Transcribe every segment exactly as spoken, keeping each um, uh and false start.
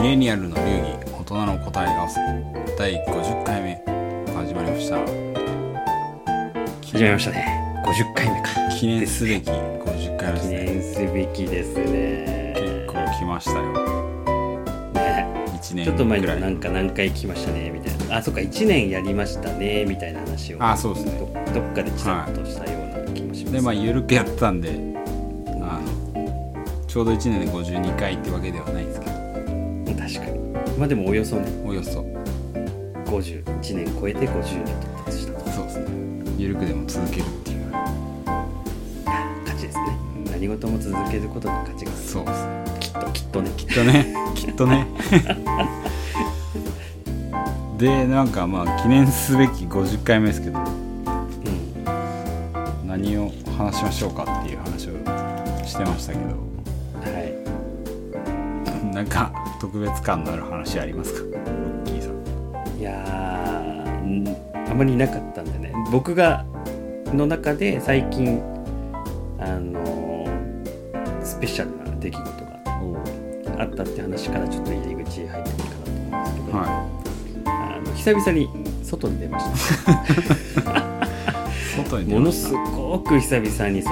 ミレニアルの流儀大人の答え合わせだいごじゅっかいめ始まりました。始まりましたね。ごじゅっかいめか、記念すべきごじゅっかいめですね。記念すべきですね。結構来ましたよね。いちねんちょっと前になんか何回来ましたねみたいな、あ、そっかいちねんやりましたねみたいな話を、あ、そうですね、ど, どっかでちらっとしたような気もします、ね。はい、でまあ緩くやってたんで、あのちょうどいちねんでごじゅうにかいってわけではないんですけど、確かにまあでもおよそね、およそごじゅういちねん超えてごじゅうねん到達したと。そうですね、緩くでも続けるっていう価値ですね。何事も続けることの価値が、そうですね、きっときっとねきっとねきっとねでなんかまあ記念すべきごじゅっかいめですけど、うん、何を話しましょうかっていう話をしてましたけど、はい、なんか特別感のある話ありますか、ロッキーさん。いやあまりなかったんでね、僕がの中で最近あのスペシャルな出来事があったって話からちょっと入り口に入ってもいいかなと思うんですけど、はい、あの久々に外に出ました外に出ましたものすごく久々に外に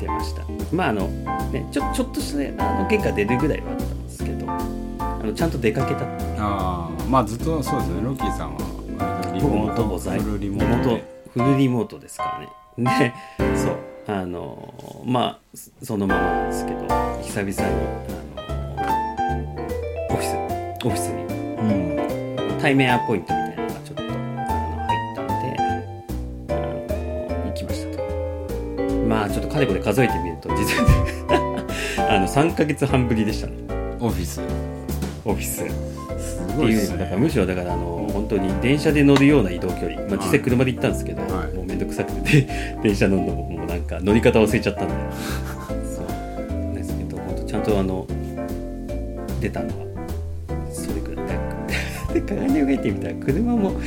出ました。まああの、ね、ちょ、ちょっとした、ね、あの玄関出るぐらいはあったんですけど、あのちゃんと出かけた。あ、まあずっとそうですね、ロッキーさんはリモートフルリモートフルリモートですからね。で、そうあのまあそのままなんですけど、久々にあのオフィスオフィスに、うん、対面アポイントみたいなのがちょっとあの入ったので、あの行きましたと。まあちょっとかれこれ数えてみると実はあのさんかげつはんぶりでしたね。オフィスオフィスすごいですね。だからむしろだからあの本当に電車で乗るような移動距離、まあ、実際車で行ったんですけど、はい、もうめんどくさくて電車乗るのももうなんか乗り方忘れちゃったんでそうですけど、本当ちゃんとあの出たのはそれくらいで鏡に向けてみたら車も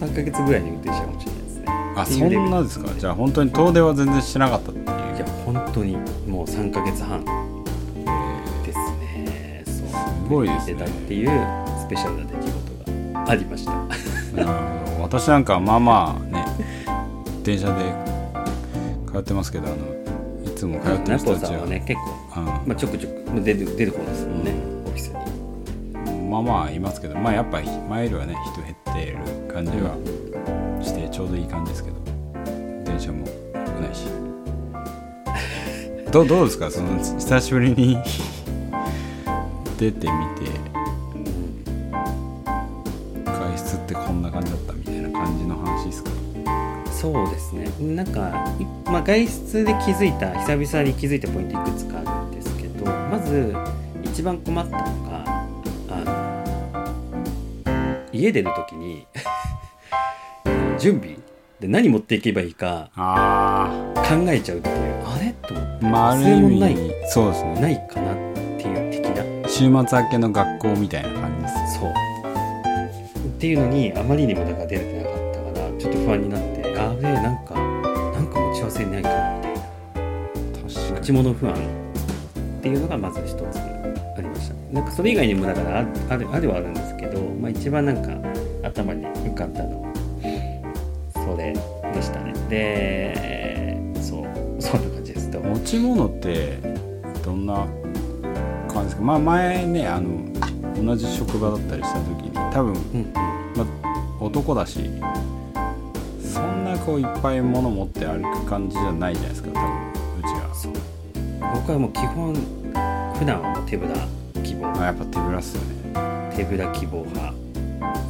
さんかげつぐらいに運転したかもしれないですね。あ、そんなですか。じゃあ本当に遠出は全然してなかったっていう。いや本当にもうさんかげつはんですね。そうすごいですね。出たっていうスペシャルな出来事ありました私なんかまあまあね電車で通ってますけど、あのいつも通ってる人たちは、ね、結構、うん、まあ、ちょくちょく出る出る方ですもんね、うん、オフィスにまあまあいますけど、まあやっぱ前よりはね人減ってる感じはしてちょうどいい感じですけど、電車も少ないしど, どうですか、その久しぶりに出てみてってこんな感じだったみたいな感じの話ですか。そうですね、なんか、まあ、外出で気づいた久々に気づいたポイントいくつかあるんですけど、まず一番困ったのがあの家出るときに準備で何持っていけばいいか考えちゃうっていう、あれと思って、まあ、ある意味ない、そうですね、ないかなっていう的な、週末明けの学校みたいな感じです。そうっていうのにあまりにもだから出れてなかったからちょっと不安になって、あれなんかなんか持ち忘れないかみたいな、確か持ち物不安っていうのがまず一つありました。なんかそれ以外にもだからあるあるはあるんですけど、まあ、一番なんか頭に浮かんだのはそれでしたね。で、そうそんな感じです。と持ち物ってどんな感じですか。まあ前ねあの同じ職場だったりした時に多分、うん、ま、男だしそんなこういっぱい物持って歩く感じじゃないじゃないですか、多分うちは。そう僕はもう基本普段はもう手ぶら希望、あ、やっぱ手ぶらっすよね。手ぶら希望派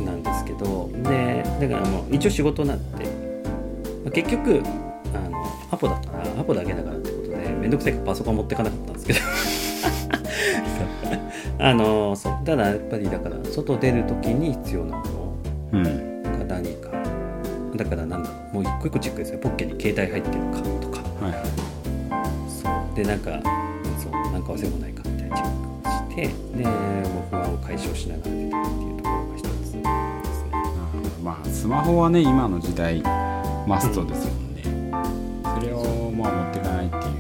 なんですけど、でだからもう一応仕事なんで、まあ、結局あのアポだからアポだけだからってことでめんどくさいからパソコン持ってかなかったんですけどあのそうただやっぱりだから外出るときに必要なものが何か、うん、だからなんだろう、もう一個一個チェックですよ。ポッケに携帯入ってるかとか、はい、そうでなんかそうなんか忘れもないかみたいなチェックして、で不安を解消しながら出てるっていうところが一つですね。うん、まあスマホはね今の時代マストですよね。うん、それをまあ持っていかないっていう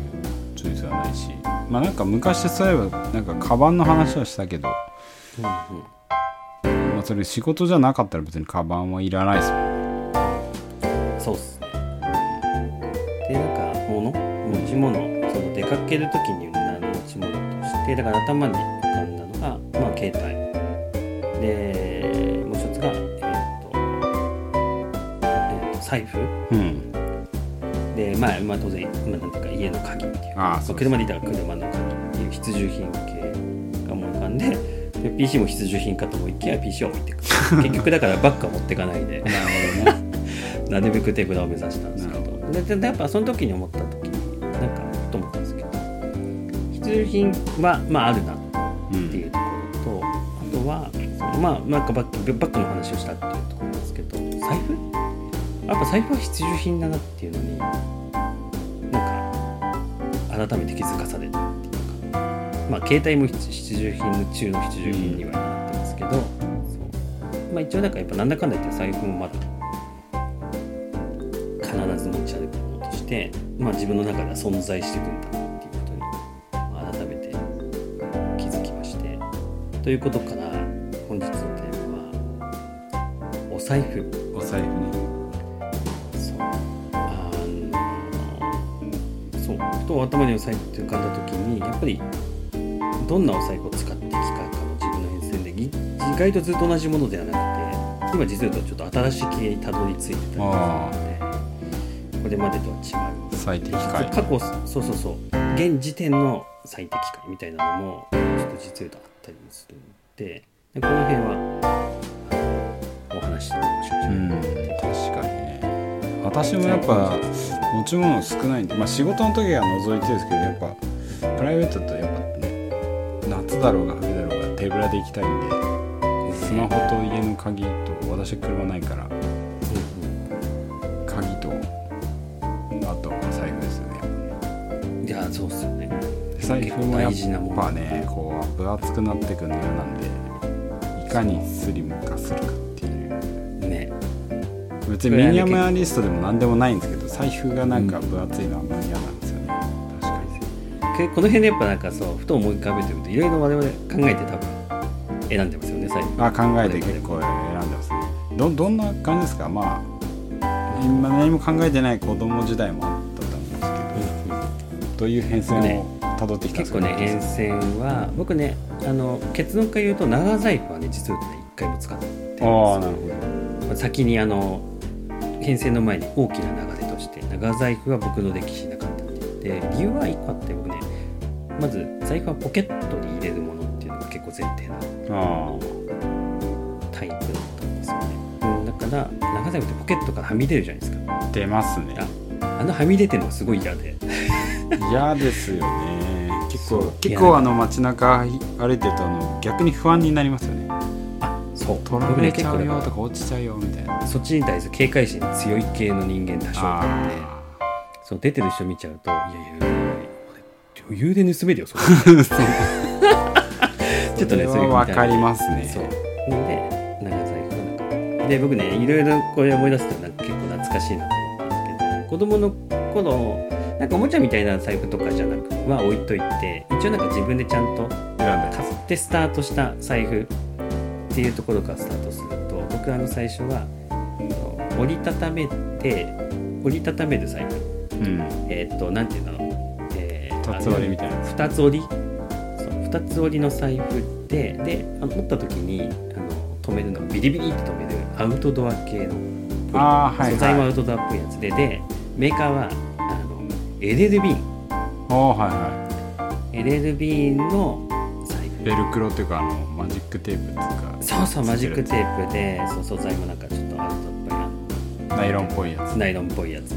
チョイスはないし。まあ、なんか昔そういえばなんかカバンの話はしたけど、うんうん、まあ、それ仕事じゃなかったら別にカバンはいらないですもんね。そうっすね。でなんか物持ち物、その出かける時に何の持ち物としてだから頭に浮かんだのが、まあ、携帯でもう一つが、えーとえー、と財布、うん、で、まあ、まあ当然、まあ、なんていうか家の鍵っていうか、ああそうです、まあ、車でいたら車の鍵っていう必需品系が思い浮かんで、で ピーシー も必需品かと思いきや ピーシー を置いていく結局だからバッグは持っていかないでなるほど、ね、なるべく手札を目指したんですけど、でででやっぱその時に思った時になんかと思ったんですけど、必需品は、まあ、あるなっていうところと、うん、あとはその、まあ、なんかバッグ、バッグの話をしたっていうところですけど、財布やっぱ財布は必需品だなっていうのになんか改めて気づかされた。まあ、携帯も必需品中の必需品にはなってますけど、そう、まあ、一応なんかやっぱなんだかんだ言って財布もまだ必ず持ち歩くものとして、まあ、自分の中では存在していくんだなっていうことに、まあ、改めて気づきまして、ということから本日のテーマはお財布。お財布ね。そう、あの、そうと頭にお財布って浮かんだ時にやっぱりどんなお財布を使ってきたかの自分の変遷で、意外とずっと同じものではなくて、今実はちょっと新しい系にたどり着いてたりするので、これまでとは違う最適解、過去、そうそうそう、現時点の最適解みたいなのもちょっと実はあったりもするので、でこの辺はお話してみましょう。うん、確かにね。私もやっぱ持ち物少ないんで、まあ、仕事の時は除いてるんですけど、やっぱプライベートだとやっぱ夏だろうが春だろうが手ぶらで行きたいんで、スマホと家の鍵と、私は車ないから、うん、鍵とあとは財布ですよね。いやそうっすよね。財布もやっぱね、こう分厚くなってくるのよ、なんでいかにスリム化するかっていうね。別にミニマリストでもなんでもないんですけど、財布がなんか分厚いのはあんまり嫌なんですよね。この辺でやっぱなんかそうふと思い浮かべてるといろいろ我々考えて多分選んでますよね。最後あ考えて結構選んでますね。 ど, どんな感じですか。まあ今何も考えてない子供時代もあったと思うんですけど、どういう変遷をたどってきたんですか。ね、結構ね変遷は僕ね、あの結論から言うと長財布はね実はね一回も使ってるんですよ。あなるほど。先にあの変遷の前に大きな流れとして長財布は僕の歴史なかったって言って、理由はいっこあって、僕ねまず財布はポケットに入れるものっていうのが結構前提なタイプだったんですよね。だから長財布ってポケットからはみ出るじゃないですか。出ますね。 あ, あのはみ出てるのがすごい嫌で嫌ですよね。結構結構あの街中歩いてるとあの逆に不安になりますよね。あそう取られちゃうよとか落ちちゃうよみたいな、そっちに対する警戒心強い系の人間多少あって、そう出てる人見ちゃうといやいや余裕で盗めるよそれちょっとねそれは分かりますね。そうで長財布の中で僕ねいろいろこれ思い出すとなんか結構懐かしいなと思うんですけど、子供の頃なんかおもちゃみたいな財布とかじゃなくは置いといて、一応なんか自分でちゃんと買ってスタートした財布っていうところからスタートすると、僕あの最初は折りたためて折りたためる財布、うん、えっ、ー、となんていうんだろう、ふたつ折りみたいなふたつ折り、そうふたつ折りの財布で、であの持った時にあの止めるのビリビリって止めるアウトドア系のあ、はいはい、素材もアウトドアっぽいやつで、でメーカーはあの エルエル ビーン、はいはい、エルエル ビーンの財布、ベルクロっていうかあのマジックテープっていうか、そうそうマジックテープで、そう素材もなんかちょっとアウトドアっぽいな、ナイロンっぽいやつナイロンっぽいやつ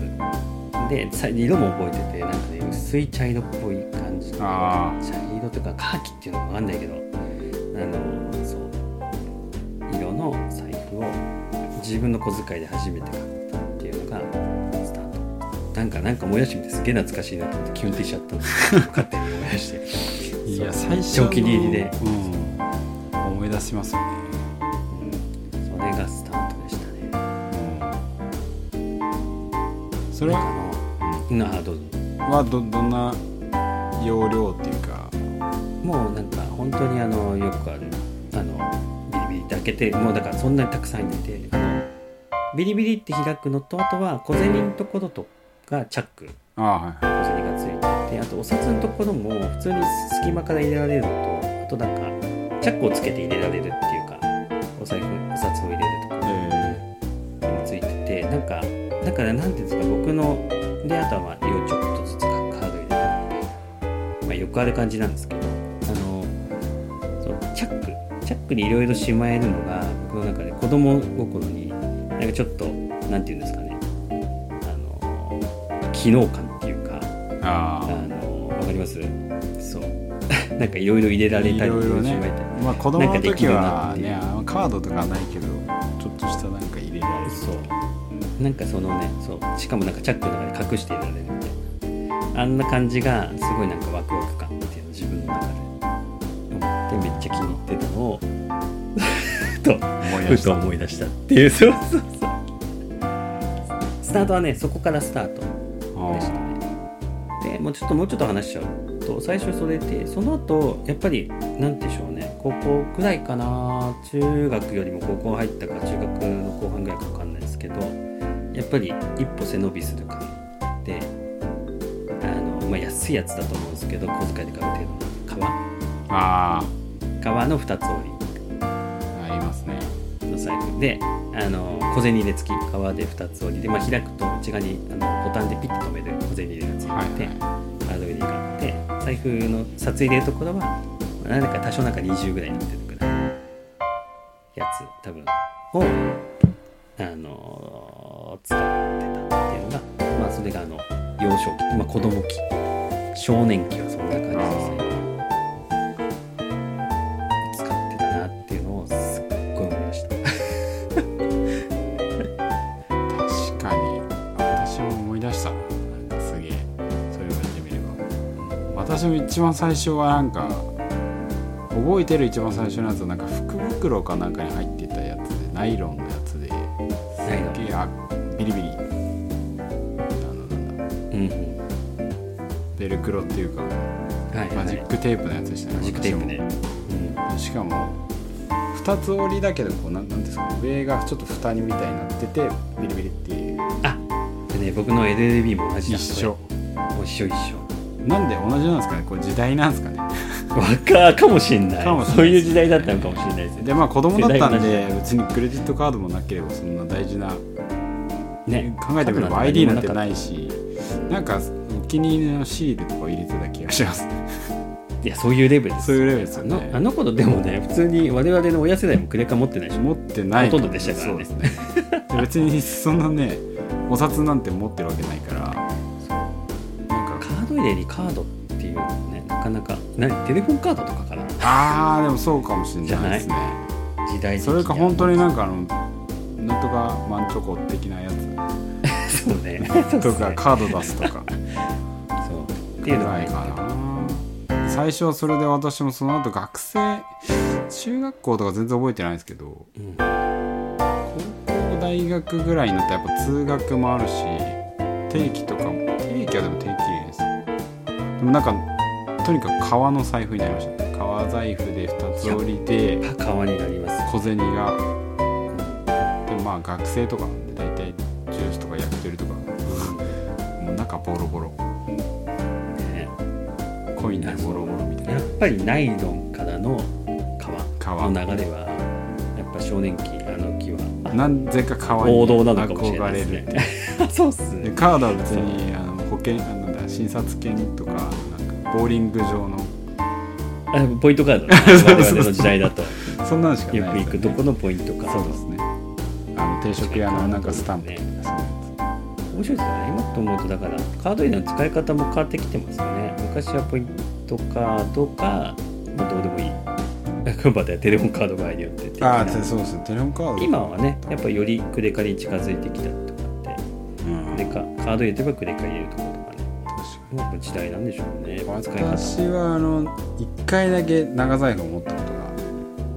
で、色も覚えててなんか、ね、薄い茶色っぽい感じの茶色とかカーキっていうのも分かんないけど、あのそう色の財布を自分の小遣いで初めて買ったっていうのがスタート。なんかなんか思い出してみてすげえ懐かしいなと思ってキュンってしちゃったの勝手に思い出していや最初のお気に入りで、うん、思い出しますよね、うん、それがスタートでしたね、うん、それはなどは ど, どんな容量っていうか、もうなんか本当にあのよくあるあの開けて、もうだからそんなにたくさんいて、あのビリビリって開くのと、あとは小銭のところとがチャック、あ、はい、小銭がついてて、あとお札のところも普通に隙間から入れられるのと、あとなんかチャックをつけて入れられるっていうか、お財布お札を入れるところについてて、なんかだからなんていうんですか、僕のであとは両ちょっとずつカード入れて、まあよくある感じなんですけど、あのそうチャックチャックにいろいろしまえるのが僕の中で子供心になんかちょっとなんていうんですかね、あの機能感っていうか、ああのわかります？そうなんかいろいろ入れられたり、いろいろね、まあ子供の時はね、カードとかないけどちょっとしたなんか入れられる、そうなんかそのね、そうしかもなんかチャックの中で隠していられるみたいな、あんな感じがすごいなんかワクワク感っていうのを自分の中で思って、めっちゃ気に入ってたのをとふと思い出したっていう、そうそうそう、スタートはねそこからスタートでしたね。でもうちょっともうちょっと話しちゃうと、最初それで、その後やっぱりなんでしょうね、高校くらいかな、中学よりも高校入ったか中学の後半ぐらいか分かんないですけど、やっぱり一歩背伸びする感で、あの、まあ、安いやつだと思うんですけど、小遣いで買う程度の革、革のふたつ折りありますねの財布で、あの小銭入れ付き、革でふたつ折りで、まあ、開くと内側にあのボタンでピッと留める小銭入れがついてて、はい、カード入れがあって、財布の札入れるところは何だか多少なんかにじゅうぐらいになってるぐらいのやつ多分をあの使ってたっていうのが、まあ、それがあの幼少期、まあ、子供期、少年期はそんな感じですね。使ってたなっていうのをすっごい思いました確かに私も思い出した、なんかすげえ、そういう感じで見れば、私も一番最初はなんか覚えてる一番最初のやつはなんか福袋かなんかに入ってたやつで、ナイロンのやつで、すげえあビリビリ、あのなんだ、うん、ベルクロっていうか、はい、マジックテープのやつでしたね。マジックテープね、うん、しかもふたつ折りだけど、こうなんなんですか、上がちょっと蓋みたいになっててビリビリっていう。あ、でね、僕の エルエルビー も同じだ。一緒一緒一緒。なんで同じなんですかね、これ時代なんですかね若かもしんない、そういう時代だったのかもしれないですね。でまあ子供だったんで、別にクレジットカードもなければそんな大事な、ね、考えてみれば アイディー なんてないし、なんかお気に入りのシールとか入れてた気がしますねいやそういうレベルです、そういうレベルですよね。あの、あの頃でもね、普通に我々の親世代もクレカ持ってないし、持ってないほとんどでしたからね。そうですね別にそんなね、お札なんて持ってるわけないから、トイレにカードっていうのね、なかなかな、テレフォンカードとかかな。あーでもそうかもしれないですね。時代的にそれか本当になんかあのなんとかマンチョコ的なやつそうねとかカード出すとかそうっていうのがいいかな。最初はそれで、私もその後学生、中学校とか全然覚えてないんですけど、うん、高校大学ぐらいになってやっぱ通学もあるし、定期とかも、定期はでも定期ですでもなんかとにかく革の財布になりました、ね、革財布でふたつ折りで革になります。小銭が、うん、でまあ学生とかなんで、だいたいジュースとか焼き鳥とか、うん、もう中ボロボロ、ね、コインでボロボロみたいな。やっぱりナイロンからの革の流れはやっぱ少年期、あの期は何故か革に憧れるってそうっすね。でカードは別にあの保険診察券とか、なんかボーリング場のあポイントカード、ね、我々の時代だとそんなのしかないですよ、ね、よく行くどこのポイントカード、そうですね、あの定食屋のなんかスタンプ、ね、面白いですよね。今と思うとだからカード入れの使い方も変わってきてますよね。昔はポイントカードか、まあ、どうでもいいまたテレフォンカードが入ってて、あそうですね、テレフォンカード今はね、やっぱりよりクレカに近づいてきたりとかって、うん、でかカード入れとかクレカ入れるとか時代なんでしょうね。私はあのいっかいだけ長財布を持ったこと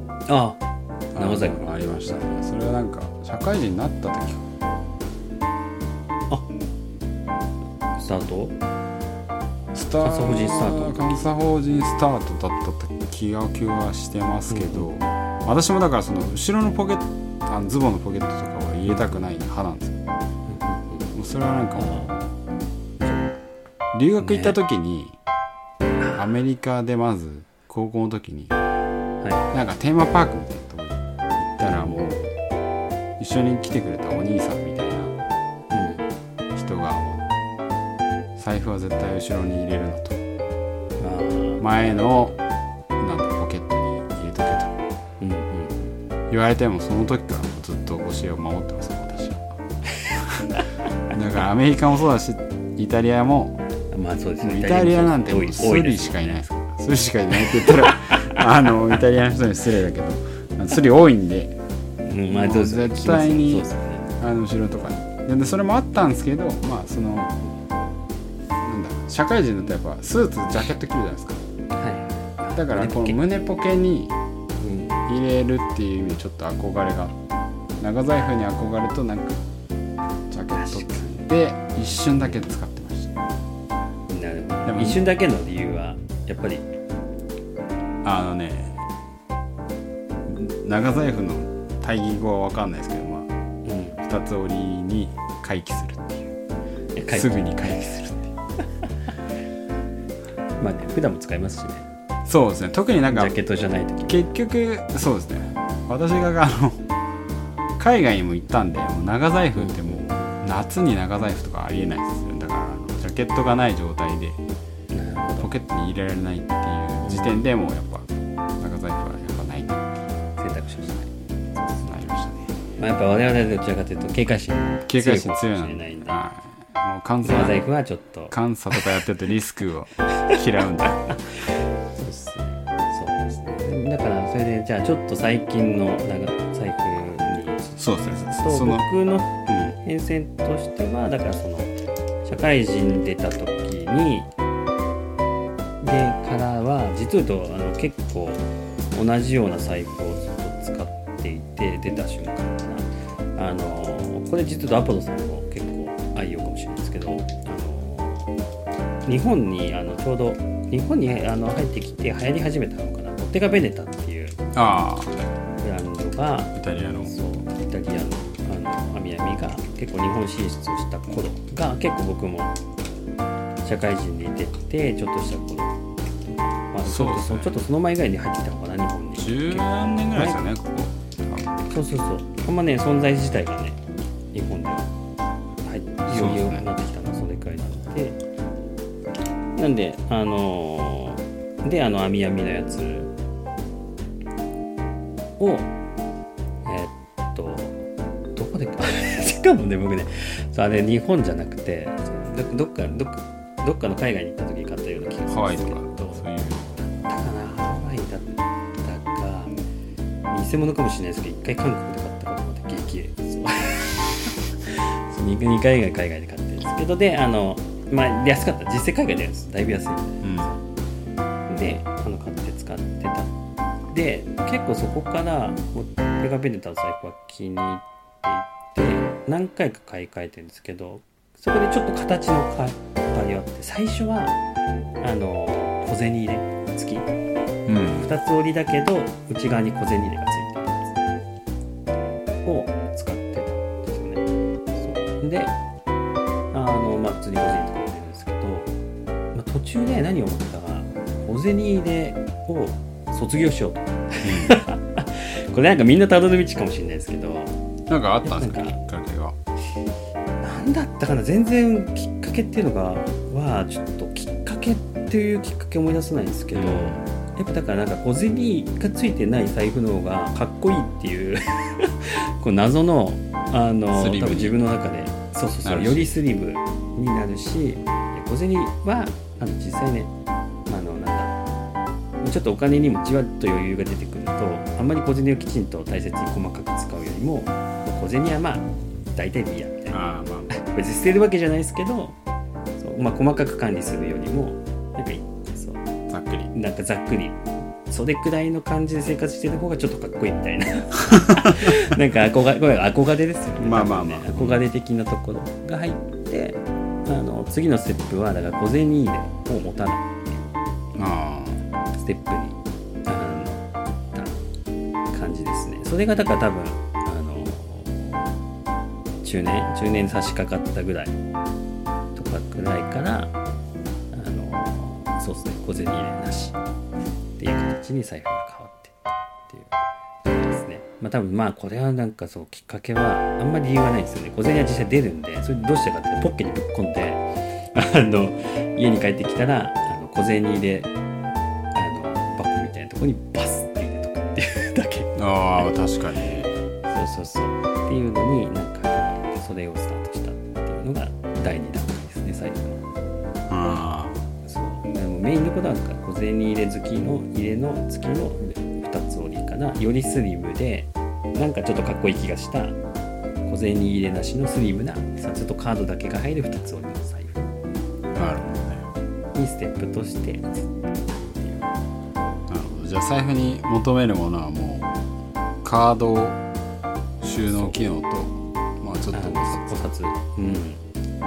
が あ, あ, あ長財布ありましたね。それはなんか社会人になった時、あスタートスター監査法人スタート監査法人スタートだった気がしてますけど、うん、私もだからその後ろのポケット、あのズボンのポケットとかは入れたくない派なんですよ。もうそれはなんかもう留学行った時に、ね、アメリカでまず高校の時に、はい、なんかテーマパークみたいなとこに行ったらもう一緒に来てくれたお兄さんみたいな人が財布は絶対後ろに入れるのと前のなんだポケットに入れとけと、うんうん、言われてもその時からずっと教えを守ってます私はだからアメリカもそうだしイタリアも、まあそうですね、イタリアなんてもうスリしかいないですから、スリしかいないって言ったらあのイタリアの人に失礼だけどスリ多いんで、うんまあ、う絶対に、ね、あの後ろとかにでそれもあったんですけど、まあその社会人だとやっぱスーツジャケット着るじゃないですか、はい、だからこの胸ポケに入れるっていう意味でちょっと憧れが長財布に憧れとなんかジャケットって一瞬だけ使ってました。なるほど。でも一瞬だけの理由はやっぱりあのね長財布の対義語は分かんないですけど、まあうん、ふたつ折りに回帰するっていうすぐに回帰するまあね、普段も使いますしね。そうですね。特になんかジャケットじゃない時結局そうですね。私があの海外にも行ったんで、もう長財布ってもう夏に長財布とかありえないですよ。だからあのジャケットがない状態でポケットに入れられないっていう時点でもうやっぱ長財布はやっぱないっていう選択肢をしない。そうなりましたね。まあ、やっぱ我々でどちらかというと警戒心警戒心強いので。はい。もう監査財布はちょっと監査とかやってるとリスクを嫌うんだそうですね、そうですね。だからそれでじゃあちょっと最近のなんか財布にそうですね。そう僕の変遷としては、うん、だからその社会人出た時にでからは実はとあの結構同じような財布をずっと使っていて出た瞬間かなあのこれ実はアパドさんも結構愛用かもしれないですけど、あの日本にあのちょうど日本にあの入ってきて流行り始めたのかな、ボッテガ・ベネタっていうブランドがイタリアのそうイタリアのあのアミアミが結構日本進出をした頃が結構僕も社会人に出てちょっとした頃、まあ、そうですね、ちょっとその前以外に入ってきたのかな日本にじゅうねんぐらいですよねここ。そうそうそう、あんまね存在自体がね日本では。いよいよなってきたのそれくらいなので、なんであのー、であの網網のやつをえー、っとどこでかしかもね僕ねそうあれ日本じゃなくてどっかどっかどっかの海外に行った時に買ったような気がするんですけど、そういうだったかなハワイだったか偽物かもしれないですけど一回韓国で買ったことがあって激励ですにかいが海外で買ってるんですけど、であの、まあ、安かった実際海外でやるんですだいぶ安いんで、うん、であの買って使ってたで結構そこからボッテガ・ベネタの財布は気に入っていて何回か買い替えてるんですけど、そこでちょっと形の変わりがあって最初はあの小銭入れ付き、うん、ふたつ折りだけど内側に小銭入れが付いてで、あのまあ普通に小銭とか入れるんですけど、まあ、途中で何を思ったか小銭入れを卒業しようとこれなんかみんなたどる道かもしれないですけどなんかあったんですかきっかけがなんだったかな、全然きっかけっていうのがはちょっときっかけっていうきっかけ思い出せないんですけど、うん、やっぱだからなんか小銭がついてない財布の方がかっこいいっていうこう謎のあの多分自分の中でそうそうそうよりスリムになるし、小銭はあの実際ねあのなんだちょっとお金にもじわっと余裕が出てくるとあんまり小銭をきちんと大切に細かく使うよりも小銭はまあ大体でいいやみたいな、あ、まあ、別に捨てるわけじゃないですけどそう、まあ、細かく管理するよりもなんかそうざっくりなんかざっくりそれくらいの感じで生活してる方がちょっとかっこいいみたいななんか憧れ、憧れですよね。まあまあまあ、ね、憧れ的なところが入ってあの次のステップはだから小銭入れを持たないっていうステップにあの行った感じですね。それがだから多分あの中年中年差し掛かったぐらいとかくらいからあのそうですね小銭入れなしっていう形に財布が変わってっていう感じですね。まあ多分まあこれはなんかそうきっかけはあんまり理由はないんですよね。小銭は実際出るんで、それどうしたかってポッケにぶっ込んであの家に帰ってきたらあの小銭入れとこにバスって入れとくっていうだけ。ああ確かに。そうそうそうっていうのになんかそれをスタートしたっていうのがだいに段階ですね最初の。ああそう。でもメインのことはなんか小銭入れ好きの入れの付きのふたつ折りかな、よりスリムでなんかちょっとかっこいい気がした小銭入れなしのスリムなふたつとカードだけが入るふたつ折りの財布。なるほどね。にステップとして。じゃあ財布に求めるものはもうカード収納機能と、まあ、ちょっとお札、うん、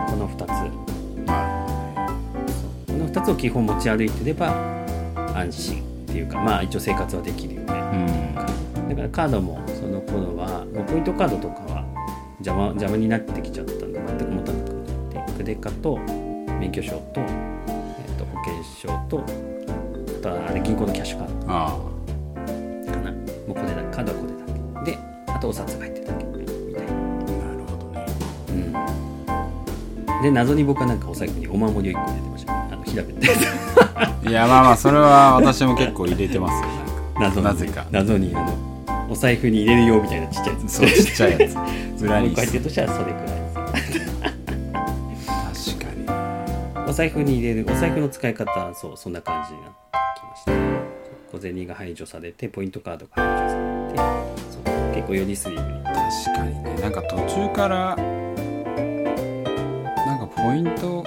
このふたつ、はい、そうこのふたつを基本持ち歩いてれば安心っていうか、まあ一応生活はできるよね、うん、だからカードもその頃はポイントカードとかは邪魔、邪魔になってきちゃったんだなって思ったのと思って、クレカと免許証と、えーと保険証とあれ銀行のキャッシュカードあーかな、もうこれだけカードはこれだけで、あとお札が入ってるだけみたいな。なるほどね、うん、で謎に僕はなんかお財布にお守りをいっこ入れてましたね、あの平べっていやまあまあそれは私も結構入れてますよなんか 謎, になぜか謎にあのお財布に入れるよみたいなちっちゃいやつ、そうちっちゃいやつ裏に入ってるとしたらそれくらいです確かにお財布に入れるお財布の使い方は そ, うそんな感じになって小銭が排除されてポイントカードが排除されてそう結構よりスリムに。確かにね、なんか途中からなんかポイント、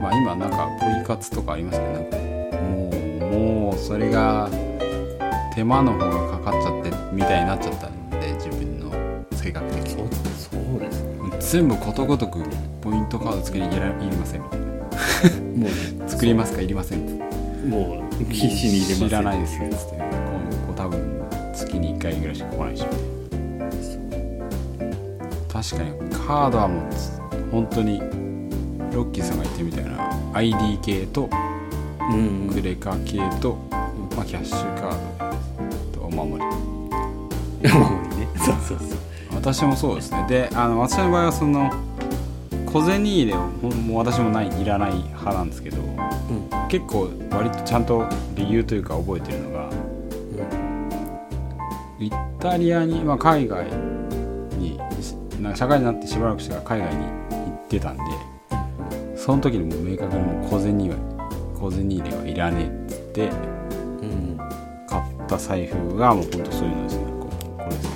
まあ今なんかポイ活とかありますけど、なんかもうもうそれが手間の方がかかっちゃってみたいになっちゃったんで、自分の性格的にそうですね、全部ことごとくポイントカード作りにいりませんみたいなもう作りますかいりませんってもう必死に入れます、ね、知らないですよって今後多分月にいっかいぐらいしか来ないし、確かにカードはもう本当にロッキーさんが言ってみたいな アイディー 系とクレカ系と、まあ、キャッシュカードとお守りお守りねそうそうそう私もそうですね。であの私の場合はその小銭入れをもう私もないいらない派なんですけど、うん、結構割とちゃんと理由というか覚えてるのが、うん、イタリアに、まあ、海外になんか社会になってしばらくしてから海外に行ってたんで、その時にもう明確にもう小銭は小銭入れはいらねえっつって、うん、買った財布がもう本当そういうのですね。こうこれです。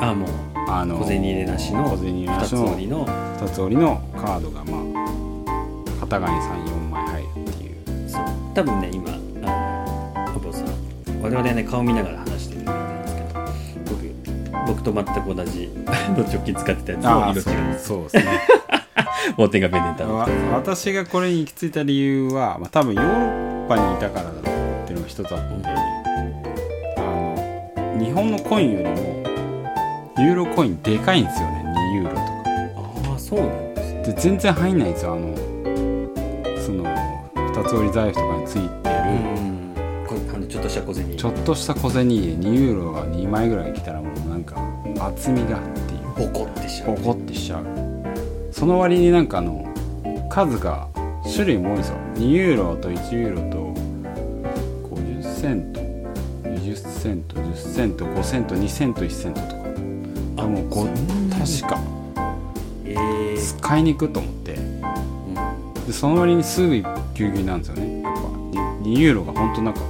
あもうあの小銭入れなしのふたつ折りのふたつ折りのカードがまあ片側に さん,よん 枚入るっていう。そう多分ね今ほぼさ我々はね顔見ながら話してるんですけど、僕僕と全く同じの直近使ってたやつの色違いです。そうですね大手がベネタの私がこれに行き着いた理由は、まあ、多分ヨーロッパにいたからだっていうのが一つあって、うん、あの日本のコインよりもユーロコインでかいんですよね、にユーロとか。ああそうなんですね。で全然入んないんですよ、あのそのふたつ折り財布とかについてる、うんうん、ちょっとした小銭ちょっとした小銭入れにユーロがにまいぐらい来たらもうなんか厚みがっていうボコってしちゃうボコってしちゃうその割になんかあの数が種類も多いんですよ。にユーロといちユーロとごじゅっセントにじゅっセントじゅっセントごセントにセントいちセントとかもうこう確か、えー、買いに行くと思って、うん、でその割にすぐぎゅうぎゅうなんですよね。やっぱ 2, にユーロが本当なんか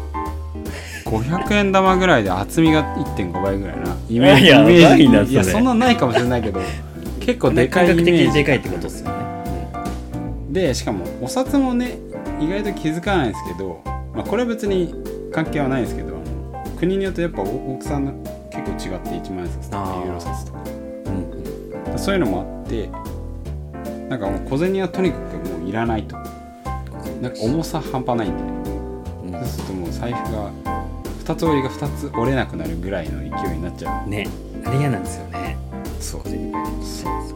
ごひゃくえん玉ぐらいで厚みが いってんご 倍ぐらいなイメージ。いやいやイメージいやいやそんなないかもしれないけど結構でかいイメージ。感覚的にでかいってことですよね、うん、でしかもお札もね意外と気づかないですけど、まあ、これは別に関係はないですけど、国によってやっぱ大きさの結構違っていちまん円札とかユーロ札とか、うん、そういうのもあって、なんかもう小銭はとにかくもういらないと、なんか重さ半端ないんで、ね、うん、そうするともう財布がつ折りがふたつ折れなくなるぐらいの勢いになっちゃうね。あれ嫌なんですよね。そうそ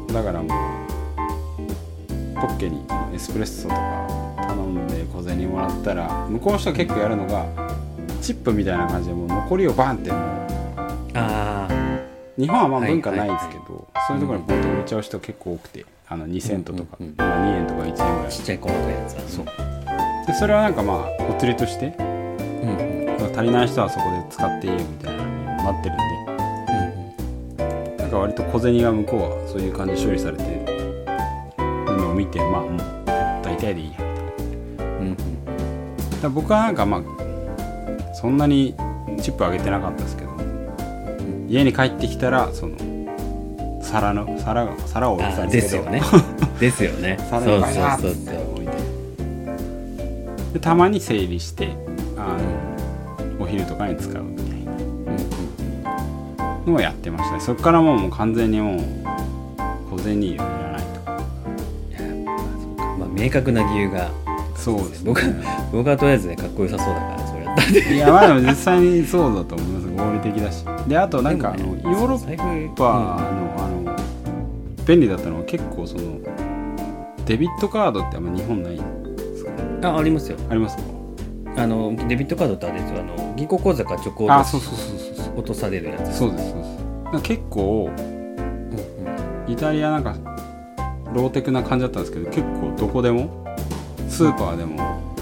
うだからもうポッケにエスプレッソとか頼んで小銭もらったら、向こうの人が結構やるのがチップみたいな感じでもう残りをバンってもう、あ日本はまあ文化ないですけど、はいはいはい、そういうところにポンと置いちゃう人結構多くて、あのにセントとか、うんうんうん、にえんとかいちえんぐらいちっちゃい細かいやつ、そうでそれはなんかまあお釣りとして、うんうん、足りない人はそこで使っていいよみたいなのになってるんで、うんうん、なんか割と小銭が向こうはそういう感じ処理されてるのを見て、まあもう大体でいいやみたいな、うんうん、だ僕はなんかまあそんなにチップあげてなかったですけど、うん、家に帰ってきたらその皿の皿が皿を置いてたんですけど、あーですよねですよね皿にガシャッて置いて、でたまに整理してあの、うん、お昼とかに使うみたいなのをやってましたね。そっからもう完全にもう小銭いらないとか、いやそうか、まあ、明確な理由がそうです、ね、僕は僕はとりあえずねかっこよさそうだから。いやまあでも実際にそうだと思います。合理的だし、であとなんかあの、ね、ヨーロッパの、うん、あの便利だったのは結構そのデビットカードってあんま日本ないんですかね。あ、ありますよ。ありますか。あのデビットカードってあれですよ、あの銀行口座から直行落とされるやつ。そうですそうです。なんか結構、うんうん、イタリアなんかローテクな感じだったんですけど、結構どこでもスーパーでも。うん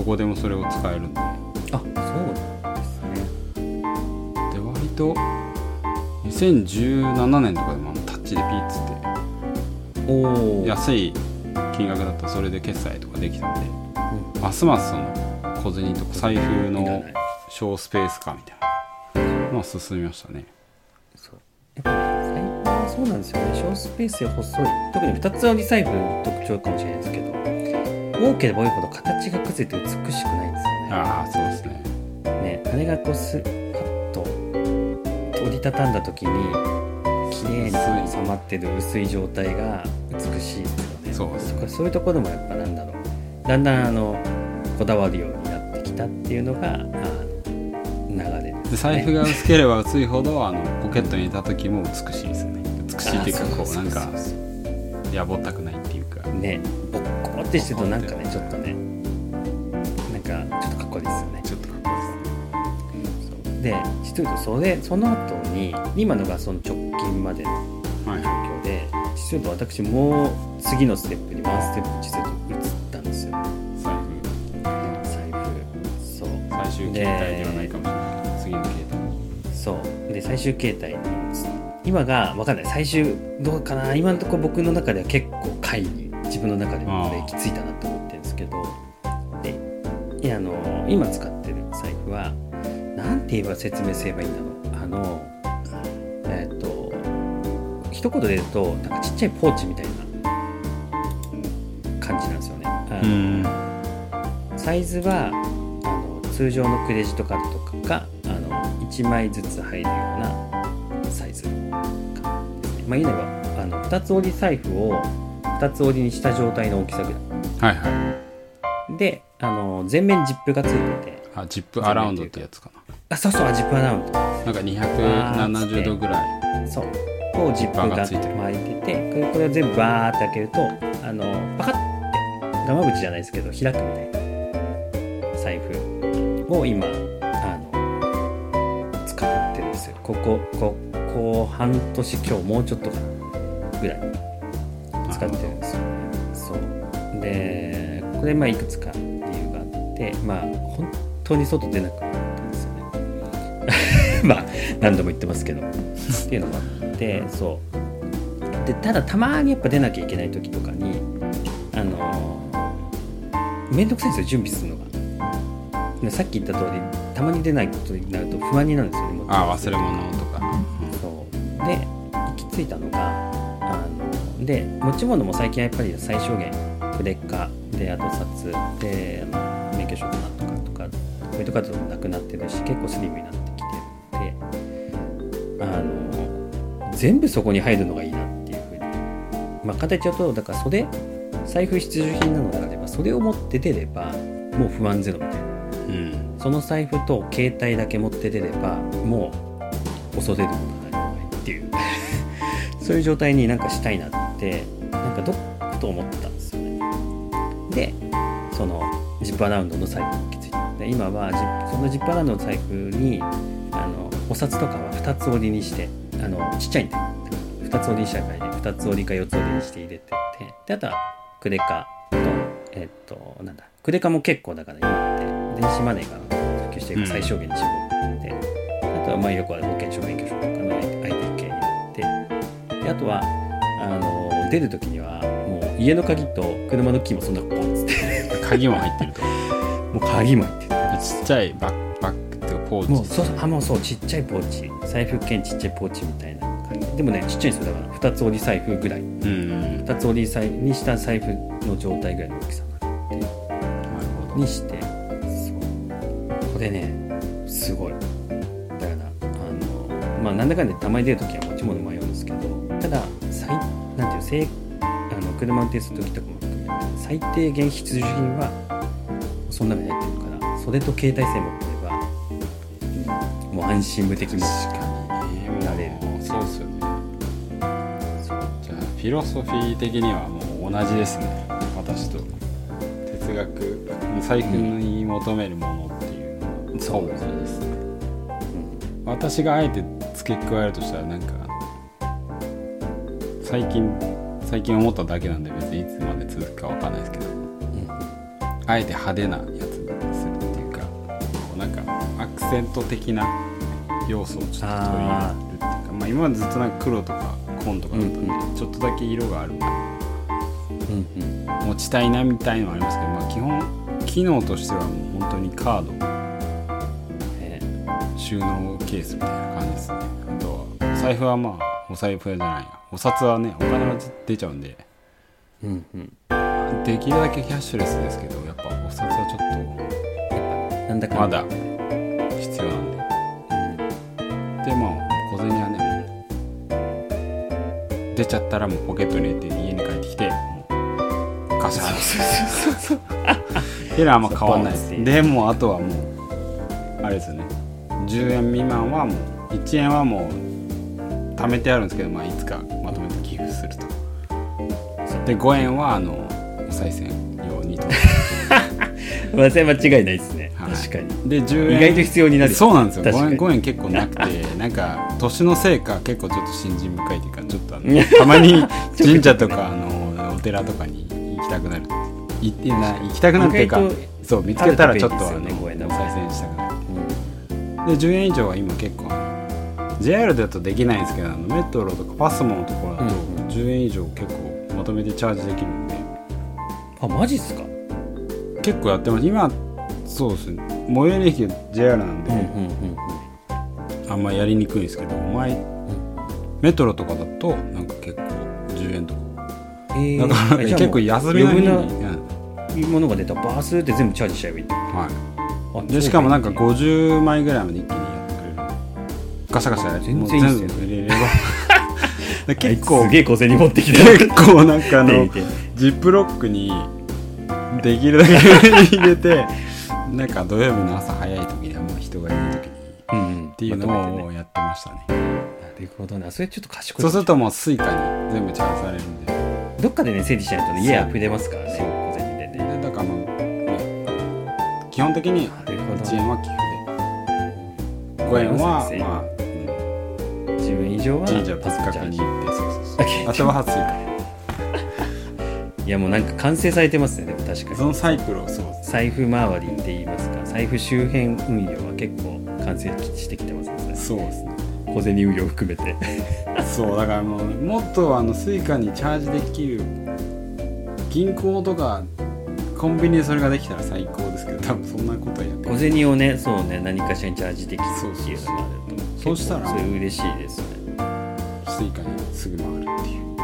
どこでもそれを使えるんで、あ、そうですね。で割とにせんじゅうななねんとかでもタッチでピッつってお安い金額だったらそれで決済とかできたんで、うん、ますますその小銭とか財布の小スペース化みたいなまあ進みましたね。そうやっぱ財布はそうなんですよね。小スペースが細い、特にふたつ折り財布の特徴かもしれないですけど、多ければ多いほど形が崩れて美しくないんですよね。ああ、そうですね。ね、あれがこうスッと折りたたんだ時に綺麗に収まってる薄い状態が美しいですよね。そうですね。そういうところもやっぱなんだろう。だんだんあのこだわるようになってきたっていうのがあ流れですね。財布が薄ければ薄いほどあのポケットにいた時も美しいですよね。美しいっていうかこうなんかやぼったくないっていうかね。ってしてるとなんかねちょっとねなんかちょっとかっこいいですよね。ちょっとかっこいいです、うん、そうで実を言うとそれその後に今のがその直近までの状況で、はい、実を言うと私もう次のステップにワンステップ実は移ったんですよ。財布財布そう最終形態ではないかもしれないけど次の形態そうで最終形態に今が分かんない最終どうかな今のところ僕の中では結構回に自分の中でも行き着いたなと思ってるんですけど、でいやあの今使ってる財布はなんて言えば説明すればいいんだろう、あのえっ、ー、と一言で言うとなんかちっちゃいポーチみたいな感じなんですよね。あのサイズはあの通常のクレジットカードとかがあのいちまいずつ入るようなサイズ感ですね。まあ言えばあのふたつ折り財布をふたつ折りにした状態の大きさぐらい、はいはい、であの前面ジップがついてて、あジップアラウンドってやつかな、あそうそうジップアラウンドなんかにひゃくななじゅうどぐらいそうこうジップが巻いててこれを全部バーって開けるとあのパカッてガマ口じゃないですけど開くみたいな財布を今あの使ってるんですよ。ここここ半年今日もうちょっとかなぐらい使ってるんですよ。そうでこれまあいくつか理由があってまあ本当に外出なくなったんですよねまあ何度も言ってますけどっていうのもあってそうでただたまにやっぱ出なきゃいけない時とかにあのめんどくさいんですよ準備するのが。さっき言った通りたまに出ないことになると不安になるんですよね。もうあ忘れ物とかそうで行き着いたのがあので持ち物も最近はやっぱり最小限クレカであと札で免許証かなとかとかクレジットカードもなくなってるし結構スリムになってきてるんであの全部そこに入るのがいいなっていう風にまあ形をとるだから袖財布必需品なのであればそれを持って出ればもう不安ゼロみたいな、うん、その財布と携帯だけ持って出ればもう恐れることがないっていうそういう状態になんかしたいなってなんかどっと思ったんですよね。でそのジッパーラウンドの財布に行き着いて、今はそのジッパーラウンドの財布にあのお札とかはふたつ折りにして、あのちっちゃいんでふたつ折りにしたからふたつ折りかよっつ折りにして入れてって、であとはクレカとえっとなんだクレカも結構だから今って電子マネーが普及していく最小限に絞ってて、うん、あとはまあよくある保険証免許証とかの アイティー 系になって、であとはあの出るときにはもう家の鍵と車のキーもそんなこうつって鍵も入ってるともう鍵も入ってるちっちゃいバックパックとかポーチ、もうそうあもうそうちっちゃいポーチ、財布兼ちっちゃいポーチみたいな感じでもねちっちゃいんですよ。だからふたつ折り財布ぐらい、うんうん、ふたつ折り財にした財布の状態ぐらいの大きさにして、そうこれねすごいだからな、あの、まあ、なんだかんだたまに出るときは持ち物迷うんですけど、ただ最なんていうあの車運転するときとかも最低限必需品はそんなのに入ってるから、それと携帯性も持ってればもう安心無敵になれる。そうですよね。じゃあフィロソフィー的にはもう同じですね。私と哲学財布に求めるものっていうのはそうですね、うん、私があえて付け加えるとしたらなんか最近最近思っただけなんで別にいつまで続くかわかんないですけど、うん、あえて派手なやつにするっていうか、こうなんかアクセント的な要素をちょっと取り入れるっていうか、まあ、今までずっとなんか黒とか紺とかだったんで、うん、ちょっとだけ色がある、うん、持ちたいなみたいのはありますけど、まあ、基本機能としてはもう本当にカード、えー、収納ケースみたいな感じですね。あとはお財布はまあお財布じゃないやお札はねお金が出ちゃうんで、うんうん、できるだけキャッシュレスですけどやっぱお札はちょっとまだ必要なんで、うん、でまあ小銭はね出ちゃったらもうポケットに入れて家に帰ってきてガシャンっていうのはあんま変わんないです。でもあとはもうあれですよね。じゅうえん未満はもういちえんはもう貯めてあるんですけど、まあ、いつかまとめて寄付すると。でごえんはあのお賽銭用にと。まあそれ間違いないですね。はい、確かに。でじゅうえん意外と必要になる。そうなんですよ。ごえんごえん結構なくてなんか年のせいか結構ちょっと信心深いというかちょっとあのたまに神社とかあのお寺とかに行きたくなる。行ってな行きたくなるっていうか、そう見つけたらちょっとあの再生したくなる、うん、でじゅうえん以上は今結構 ジェイアール だとできないんですけど、あのメトロとかパスモのところだとじゅうえん以上結構まとめてチャージできるんで、うん、あマジっすか。結構やってます今。そうですね、最寄り駅 ジェイアール なんで、うんうんうん、あんまやりにくいんですけど前、うん、メトロとかだとなんか結構じゅうえんとか、えー、だから結構休みの日にいいものが出たらバースって全部チャージしちゃえばいいって、はい、でしかもなんかごじゅうまいぐらいまで一気にやってくれる、ガシャガシャ全然いいですよね。結構すげえ小銭持ってきて結構なんかあのジップロックにできるだけ入れてなんか土曜日の朝早い時にあんま人がいない時に、うん、っていうのをやってましたね。なるほどな、それちょっと賢い。そうするともうスイカに全部チャージされるんで、どっかでね整理しないとね家溢れますからね。基本的にいちえんは寄付でごえんはまあじゅうえん以上は神社パス確認ってそうそうそうあとははついかいやもうなんか完成されてますね。でも確かにそのサイクルをそう財布周りって言いますか、財布周辺運用は結構完成してきてますね。そうですね、小銭運用含めてそうだからもうもっとあのスイカにチャージできる銀行とかコンビニでそれができたら最高ですけど、多分そんなことはやってない。小銭をね、そうね、何かしらにチャージできるっていうのがあると、そうしたらそれ嬉しいですね。スイカにすぐ回るっていう、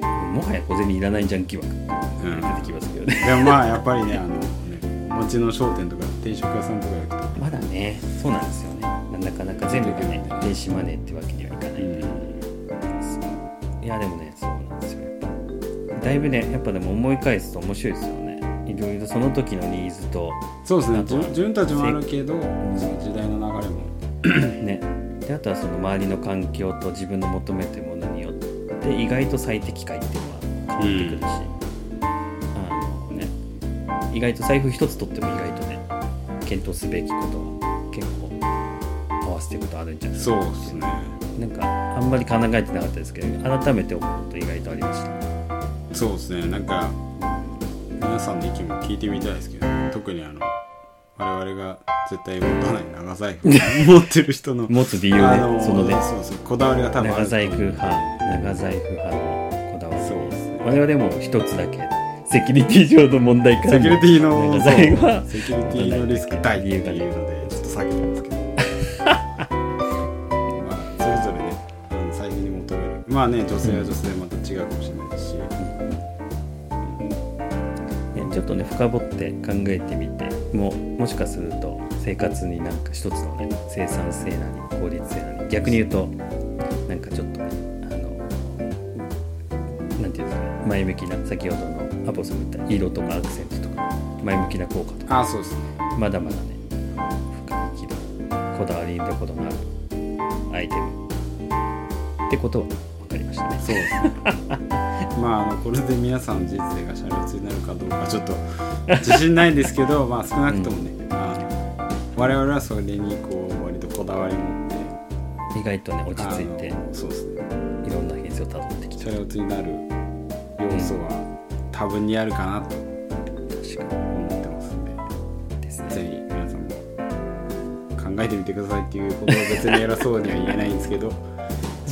ね、もはや小銭いらないじゃん疑惑、うん、出てきますけどね。いやまあやっぱりね、あのね町の商店とか定食屋さんとか行くとまだね、そうなんですよね。なかなか全部がね電子マネーってわけにはいかない、うん、いやでもねそうなんですよ。やっぱだいぶねやっぱでも思い返すと面白いですよね。いいろいろその時のニーズと、そうですね、自分たちもあるけど、うん、その時代の流れもね、であとはその周りの環境と自分の求めてるものによって意外と最適解っていうのは変わってくるし、うん、あのね、意外と財布一つ取っても意外とね検討すべきことは結構合わせていくことあるんじゃないですか。そうですね。なんかあんまり考えてなかったですけど、改めて思うこと意外とありました。そうですね。なんか皆さんの意見も聞いてみたいですけど、ね、特にあの我々が絶対持たない長財布持ってる人の持つ理由ね、あのー、そのね、そうそう、こだわりが多分ある。長財布派、長財布派のこだわり。そうですね。我々も一つだけ。セキュリティ上の問題からセキュリティのセキュリティのリスク大っていうのでちょっと避けてますけどまあそれぞれね、財布に求める、まあね、女性は女性でまた違うかもしれないし、うんうん、ちょっとね深掘って考えてみても、もしかすると生活になんか一つのね生産性なり効率性なり、逆に言うとなんかちょっとねあのなんていうんですかね、前向きな、先ほどのアポさんみたいな色とかアクセントとか前向きな効果とか、あ、そうですね、まだまだね深い気だ、こだわりどころのあるアイテムってことは分かりましたね。そうですねまあ、あのこれで皆さん人生がシャレオツになるかどうかちょっと自信ないんですけどまあ少なくともね、うん、あ我々はそれにこう割とこだわり持って意外とね落ち着いて、そうですね、いろんな変遷をたどってきてシャレオツになる要素は、うん、多分にあるかなと思ってますので、ですね、ぜひ皆さんも考えてみてくださいっていうことは別に偉そうには言えないんですけど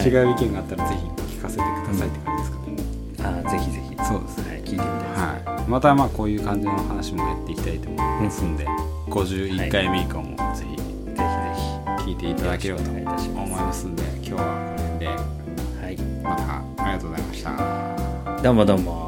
違う意見があったらぜひ聞かせてくださいって感じですかね、うん、あ、ぜひぜひ、そうですね、はい、聞いてみたいです、はい、またまあこういう感じの話もやっていきたいと思いますので、うん、ごじゅういっかいめ以降もぜひ、はい、ぜひぜひ聞いていただければと思いますので、今日はこの辺で、はい、またありがとうございました。どうもどうも。